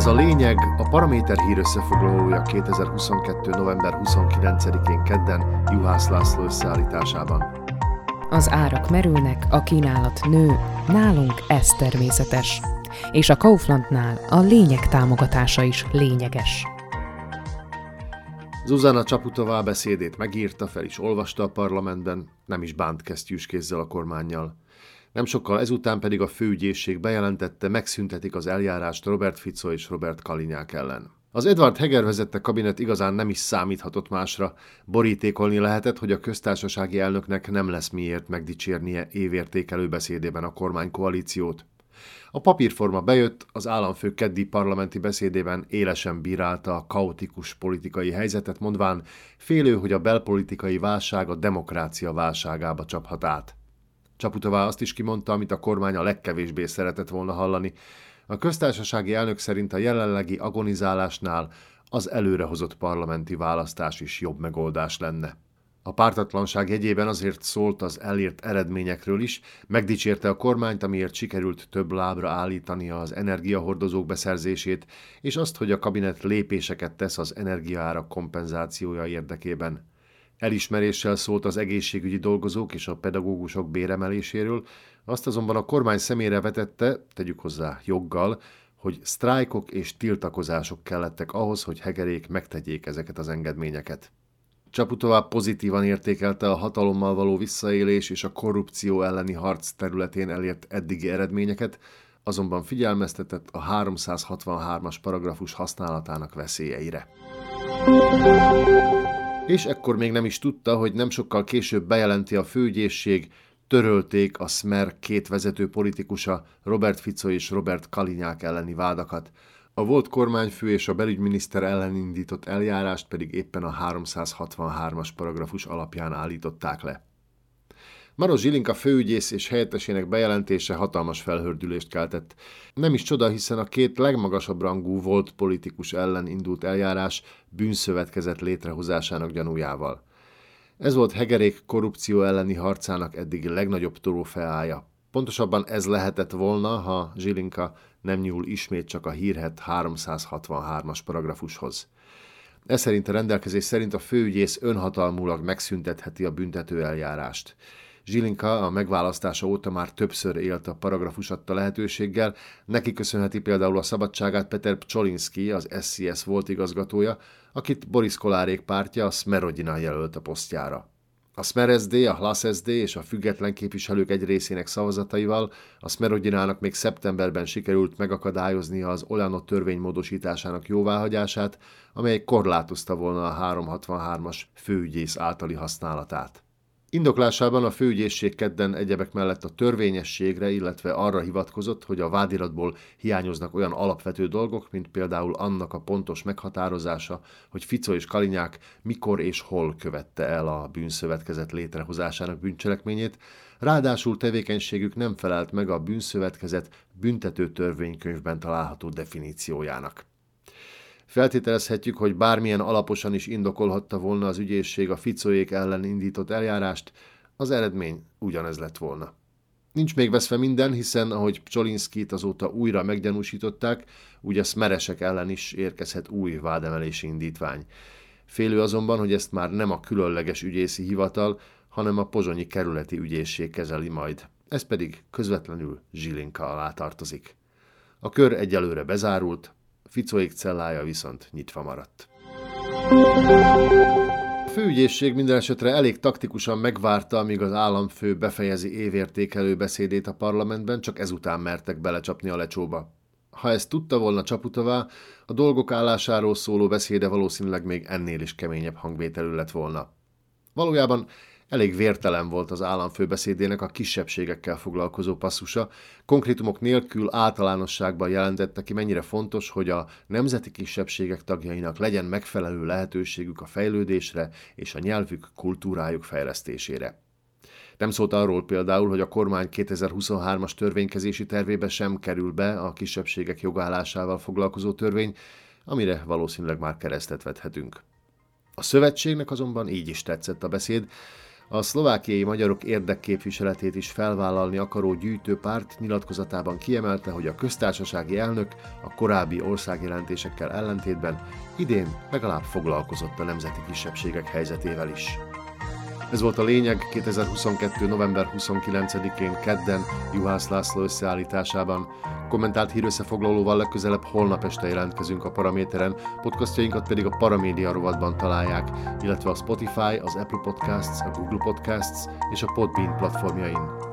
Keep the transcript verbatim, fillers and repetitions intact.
Ez a lényeg a Paraméter hír összefoglalója kétezer-huszonkettő. november huszonkilencedikén kedden Juhász László összeállításában. Az árak merülnek, a kínálat nő, nálunk ez természetes. És a Kauflandnál a lényeg támogatása is lényeges. Zuzana Čaputová beszédét megírta, fel is olvasta a parlamentben, nem is bánt kesztyűs kézzel a kormánnyal. Nem sokkal ezután pedig a főügyészség bejelentette, megszüntetik az eljárást Robert Fico és Robert Kalinyák ellen. Az Edward Heger vezette kabinet igazán nem is számíthatott másra. Borítékolni lehetett, hogy a köztársasági elnöknek nem lesz miért megdicsérnie évértékelő beszédében a kormánykoalíciót. A papírforma bejött, az államfő keddi parlamenti beszédében élesen bírálta a kaotikus politikai helyzetet, mondván félő, hogy a belpolitikai válság a demokrácia válságába csaphat át. Čaputová azt is kimondta, amit a kormány a legkevésbé szeretett volna hallani. A köztársasági elnök szerint a jelenlegi agonizálásnál az előrehozott parlamenti választás is jobb megoldás lenne. A pártatlanság jegyében azért szólt az elért eredményekről is, megdicsérte a kormányt, amiért sikerült több lábra állítania az energiahordozók beszerzését, és azt, hogy a kabinet lépéseket tesz az energiaárak kompenzációja érdekében. Elismeréssel szólt az egészségügyi dolgozók és a pedagógusok béremeléséről, azt azonban a kormány szemére vetette, tegyük hozzá joggal, hogy sztrájkok és tiltakozások kellettek ahhoz, hogy Hegerék megtegyék ezeket az engedményeket. Čaputová pozitívan értékelte a hatalommal való visszaélés és a korrupció elleni harc területén elért eddigi eredményeket, azonban figyelmeztetett a háromszázhatvanhármas paragrafus használatának veszélyeire. És ekkor még nem is tudta, hogy nem sokkal később bejelenti a főügyészség, törölték a Smer két vezető politikusa, Robert Fico és Robert Kalinyák elleni vádakat. A volt kormányfő és a belügyminiszter ellen indított eljárást pedig éppen a háromszázhatvanhármas paragrafus alapján állították le. Maros Zsilinka főügyész és helyettesének bejelentése hatalmas felhördülést keltett. Nem is csoda, hiszen a két legmagasabb rangú volt politikus ellen indult eljárás bűnszövetkezet létrehozásának gyanújával. Ez volt Hegerék korrupció elleni harcának eddigi legnagyobb trófeája. Pontosabban ez lehetett volna, ha Zsilinka nem nyúl ismét csak a hírhedt háromszázhatvanhármas paragrafushoz. Ez szerint a rendelkezés szerint a főügyész önhatalmulag megszüntetheti a büntető eljárást. Zsilinka a megválasztása óta már többször élt a paragrafus adta lehetőséggel, neki köszönheti például a szabadságát Peter Pčolinský, az es zé es volt igazgatója, akit Boris Kolárik pártja a Smerodina jelölt a posztjára. A Smer es dé, a Hlas es dé és a független képviselők egy részének szavazataival a Smerodinának még szeptemberben sikerült megakadályoznia az Olano törvény módosításának jóváhagyását, amely korlátozta volna a háromszázhatvanhármas főügyész általi használatát. Indoklásában a főügyészség kedden egyebek mellett a törvényességre, illetve arra hivatkozott, hogy a vádiratból hiányoznak olyan alapvető dolgok, mint például annak a pontos meghatározása, hogy Fico és Kalinyák mikor és hol követte el a bűnszövetkezet létrehozásának bűncselekményét, ráadásul tevékenységük nem felelt meg a bűnszövetkezet büntető törvénykönyvben található definíciójának. Feltételezhetjük, hogy bármilyen alaposan is indokolhatta volna az ügyészség a Ficoék ellen indított eljárást, az eredmény ugyanez lett volna. Nincs még veszve minden, hiszen ahogy Pčolinskýt azóta újra meggyanúsították, úgy a szmeresek ellen is érkezhet új vádemelési indítvány. Félő azonban, hogy ezt már nem a különleges ügyészi hivatal, hanem a pozsonyi kerületi ügyészség kezeli majd. Ez pedig közvetlenül Zsilinka alá tartozik. A kör egyelőre bezárult, Ficoék cellája viszont nyitva maradt. A főügyészség minden esetre elég taktikusan megvárta, amíg az államfő befejezi évértékelő beszédét a parlamentben, csak ezután mertek belecsapni a lecsóba. Ha ezt tudta volna Čaputová, a dolgok állásáról szóló beszéde valószínűleg még ennél is keményebb hangvételű lett volna. Valójában elég vértelen volt az államfő beszédének a kisebbségekkel foglalkozó passzusa, konkrétumok nélkül általánosságban jelentette ki, mennyire fontos, hogy a nemzeti kisebbségek tagjainak legyen megfelelő lehetőségük a fejlődésre és a nyelvük, kultúrájuk fejlesztésére. Nem szólt arról például, hogy a kormány kétezer-huszonhármas törvénykezési tervébe sem kerül be a kisebbségek jogállásával foglalkozó törvény, amire valószínűleg már keresztet vethetünk. A szövetségnek azonban így is tetszett a beszéd, A szlovákiai magyarok érdekképviseletét is felvállalni akaró gyűjtőpárt nyilatkozatában kiemelte, hogy a köztársasági elnök a korábbi országjelentésekkel ellentétben idén legalább foglalkozott a nemzeti kisebbségek helyzetével is. Ez volt a lényeg kétezer-huszonkettő. november huszonkilencedikén kedden Juhász László összeállításában. Kommentált hírösszefoglalóval legközelebb holnap este jelentkezünk a Paraméteren, podcastjainkat pedig a Paramédia rovatban találják, illetve a Spotify, az Apple Podcasts, a Google Podcasts és a Podbean platformjain.